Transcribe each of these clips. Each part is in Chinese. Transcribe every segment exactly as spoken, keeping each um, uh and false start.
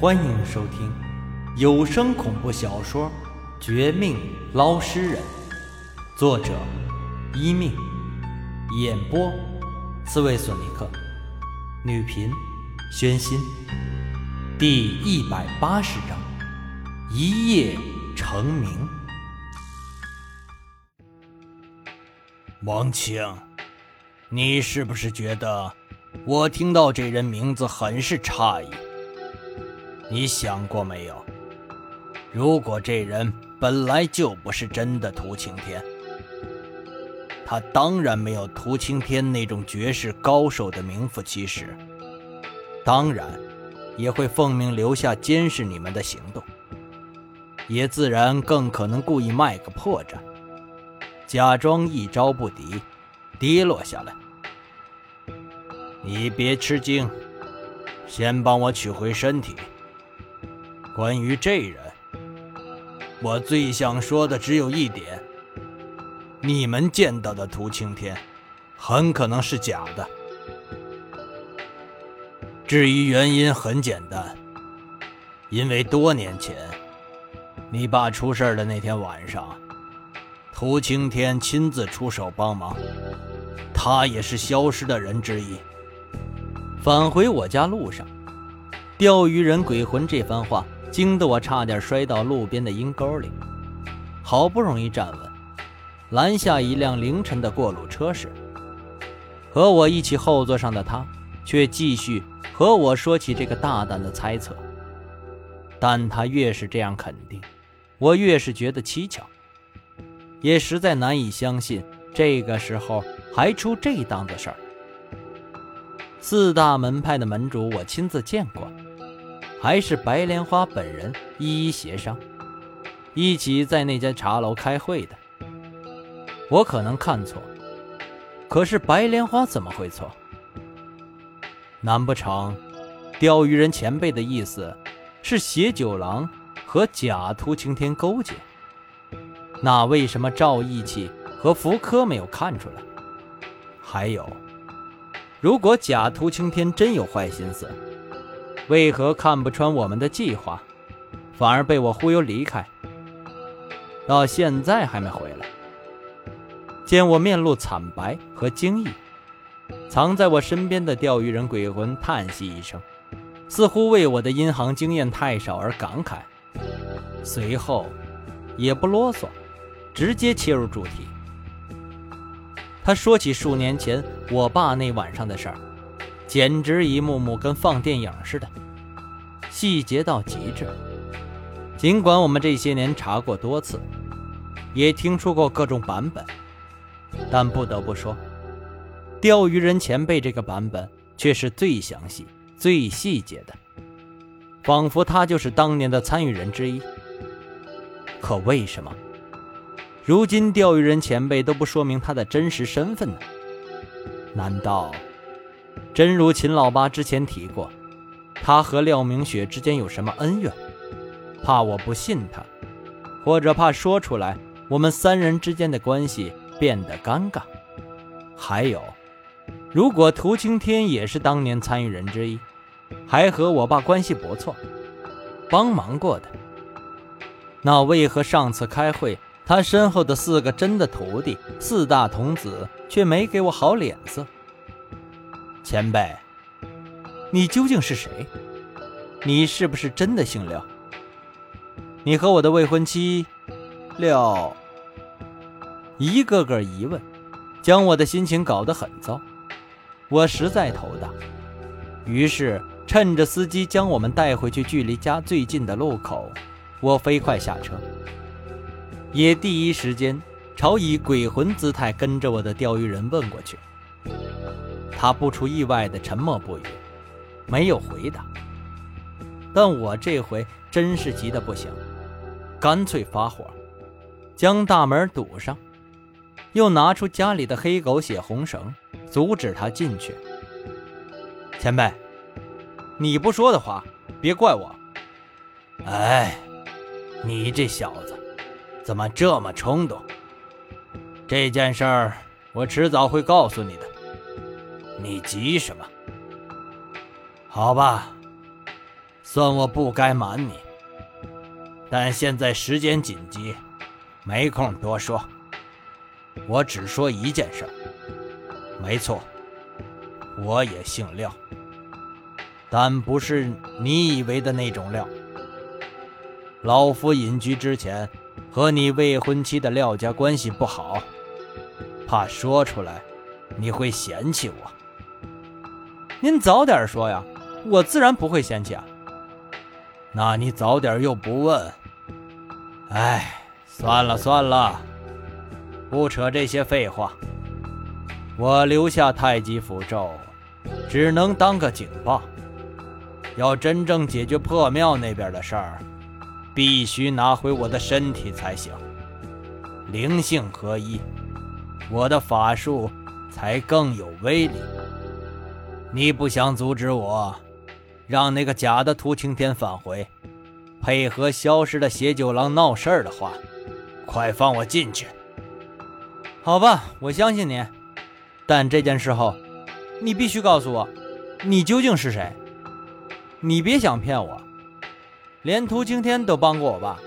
欢迎收听有声恐怖小说《绝命捞尸人》，作者一命，演播刺猬索尼克，女频宣心。第一百八十章，一夜成名。王清，你是不是觉得我听到这人名字很是诧异？你想过没有，如果这人本来就不是真的涂青天，他当然没有涂青天那种绝世高手的名副其实，当然也会奉命留下监视你们的行动，也自然更可能故意卖个破绽，假装一招不敌，跌落下来。你别吃惊，先帮我取回身体。关于这人，我最想说的只有一点，你们见到的涂青天很可能是假的。至于原因很简单，因为多年前你爸出事的那天晚上，涂青天亲自出手帮忙，他也是消失的人之一。返回我家路上，钓鱼人鬼魂这番话惊得我差点摔到路边的阴沟里，好不容易站稳，拦下一辆凌晨的过路车时，和我一起后座上的他却继续和我说起这个大胆的猜测。但他越是这样肯定，我越是觉得蹊跷，也实在难以相信这个时候还出这档子事儿。四大门派的门主我亲自见过，还是白莲花本人一一协商，一起在那间茶楼开会的。我可能看错，可是白莲花怎么会错？难不成钓鱼人前辈的意思是邪九郎和假涂青天勾结？那为什么赵义气和福柯没有看出来？还有，如果假涂青天真有坏心思，为何看不穿我们的计划，反而被我忽悠离开，到现在还没回来？见我面露惨白和惊异，藏在我身边的钓鱼人鬼魂叹息一声，似乎为我的银行经验太少而感慨，随后也不啰嗦，直接切入主题。他说起数年前我爸那晚上的事儿，简直一幕幕跟放电影似的，细节到极致。尽管我们这些年查过多次，也听出过各种版本，但不得不说，钓鱼人前辈这个版本却是最详细最细节的，仿佛他就是当年的参与人之一。可为什么如今钓鱼人前辈都不说明他的真实身份呢？难道真如秦老八之前提过，他和廖明雪之间有什么恩怨，怕我不信他，或者怕说出来我们三人之间的关系变得尴尬？还有，如果涂青天也是当年参与人之一，还和我爸关系不错，帮忙过的，那为何上次开会他身后的四个真的徒弟四大童子却没给我好脸色？前辈，你究竟是谁？你是不是真的姓廖？你和我的未婚妻廖……一个个疑问将我的心情搞得很糟，我实在头大，于是趁着司机将我们带回去距离家最近的路口，我飞快下车，也第一时间朝以鬼魂姿态跟着我的钓鱼人问过去。他不出意外的沉默不语，没有回答。但我这回真是急得不行，干脆发火，将大门堵上，又拿出家里的黑狗血红绳阻止他进去。前辈，你不说的话别怪我。哎，你这小子怎么这么冲动？这件事儿我迟早会告诉你的，你急什么？好吧，算我不该瞒你，但现在时间紧急，没空多说。我只说一件事，没错，我也姓廖，但不是你以为的那种廖。老夫隐居之前，和你未婚妻的廖家关系不好，怕说出来你会嫌弃我。您早点说呀，我自然不会嫌弃啊。那你早点又不问。哎，算了算了，不扯这些废话。我留下太极符咒，只能当个警报。要真正解决破庙那边的事儿，必须拿回我的身体才行，灵性合一，我的法术才更有威力。你不想阻止我，让那个假的涂青天返回，配合消失的邪九郎闹事儿的话，快放我进去。好吧，我相信你，但这件事后，你必须告诉我，你究竟是谁。你别想骗我，连涂青天都帮过我吧，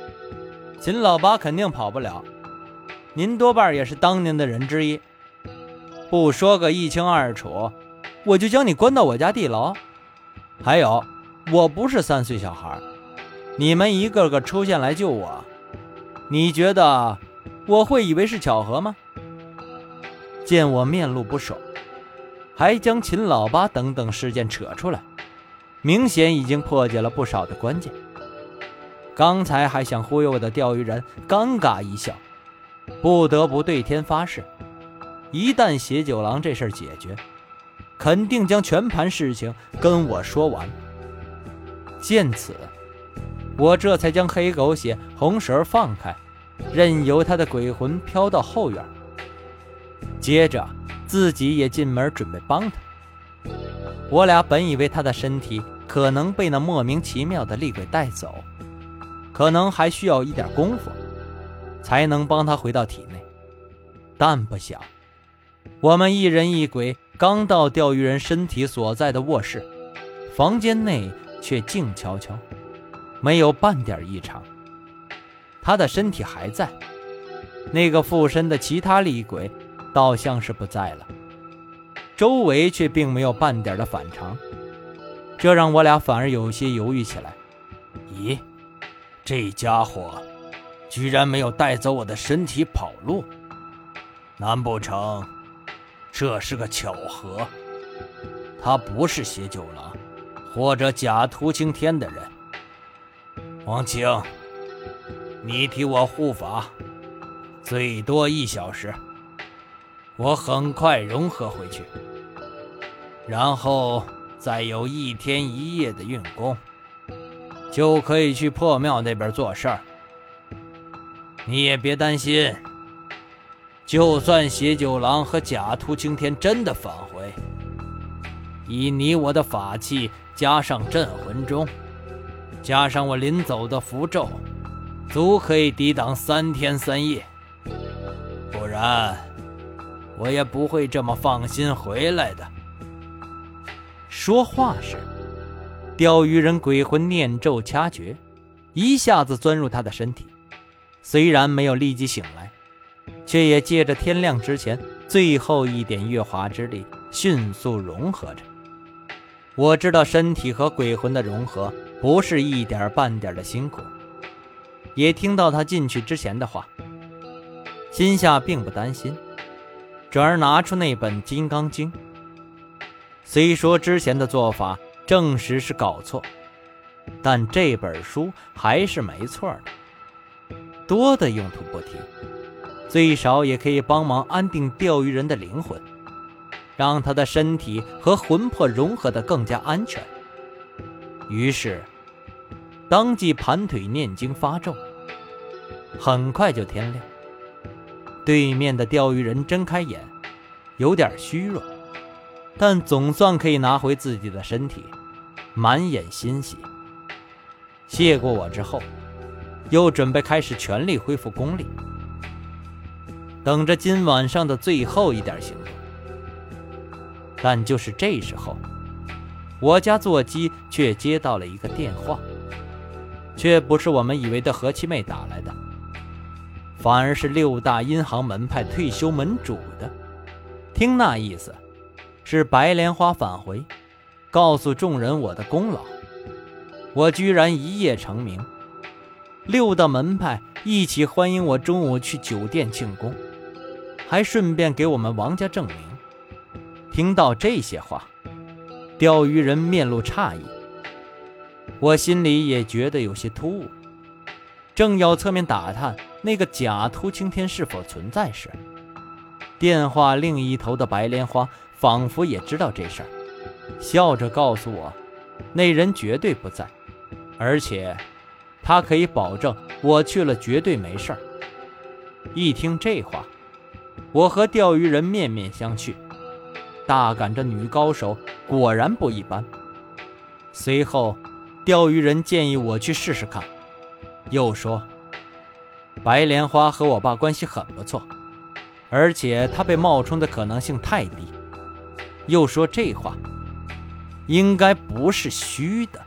秦老八肯定跑不了，您多半也是当年的人之一，不说个一清二楚，我就将你关到我家地牢。还有，我不是三岁小孩，你们一个个抽线来救我，你觉得我会以为是巧合吗？见我面露不爽，还将秦老八等等事件扯出来，明显已经破解了不少的关键。刚才还想忽悠我的钓鱼人尴尬一笑，不得不对天发誓，一旦邪九郎这事儿解决，肯定将全盘事情跟我说完。见此，我这才将黑狗血红绳放开，任由他的鬼魂飘到后院，接着自己也进门准备帮他。我俩本以为他的身体可能被那莫名其妙的厉鬼带走，可能还需要一点功夫才能帮他回到体内，但不想我们一人一鬼刚到钓鱼人身体所在的卧室，房间内却静悄悄，没有半点异常。他的身体还在，那个附身的其他厉鬼倒像是不在了，周围却并没有半点的反常，这让我俩反而有些犹豫起来。咦，这家伙居然没有带走我的身体跑路，难不成这是个巧合？他不是邪九郎或者假涂青天的人。王清，你替我护法，最多一小时，我很快融合回去，然后再有一天一夜的运功，就可以去破庙那边做事儿。你也别担心，就算邪九郎和假涂青天真的返回，以你我的法器加上镇魂钟，加上我临走的符咒，足可以抵挡三天三夜，不然我也不会这么放心回来的。说话时，钓鱼人鬼魂念咒掐诀，一下子钻入他的身体，虽然没有立即醒来，却也借着天亮之前最后一点月华之力迅速融合着。我知道身体和鬼魂的融合不是一点半点的辛苦，也听到他进去之前的话，心下并不担心，转而拿出那本金刚经。虽说之前的做法证实是搞错，但这本书还是没错的，多的用途不提，最少也可以帮忙安定钓鱼人的灵魂，让他的身体和魂魄融合得更加安全。于是当即盘腿念经发咒，很快就天亮。对面的钓鱼人睁开眼，有点虚弱，但总算可以拿回自己的身体，满眼欣喜。谢过我之后，又准备开始全力恢复功力，等着今晚上的最后一点行动。但就是这时候，我家座机却接到了一个电话，却不是我们以为的何七妹打来的，反而是六大银行门派退休门主的。听那意思是白莲花返回，告诉众人我的功劳，我居然一夜成名，六大门派一起欢迎我中午去酒店庆功，还顺便给我们王家证明。听到这些话，钓鱼人面露诧异，我心里也觉得有些突兀，正要侧面打探那个假秃青天是否存在时，电话另一头的白莲花仿佛也知道这事儿，笑着告诉我那人绝对不在，而且他可以保证我去了绝对没事儿。一听这话，我和钓鱼人面面相觑，大感这女高手果然不一般。随后钓鱼人建议我去试试看，又说白莲花和我爸关系很不错，而且他被冒充的可能性太低，又说这话应该不是虚的。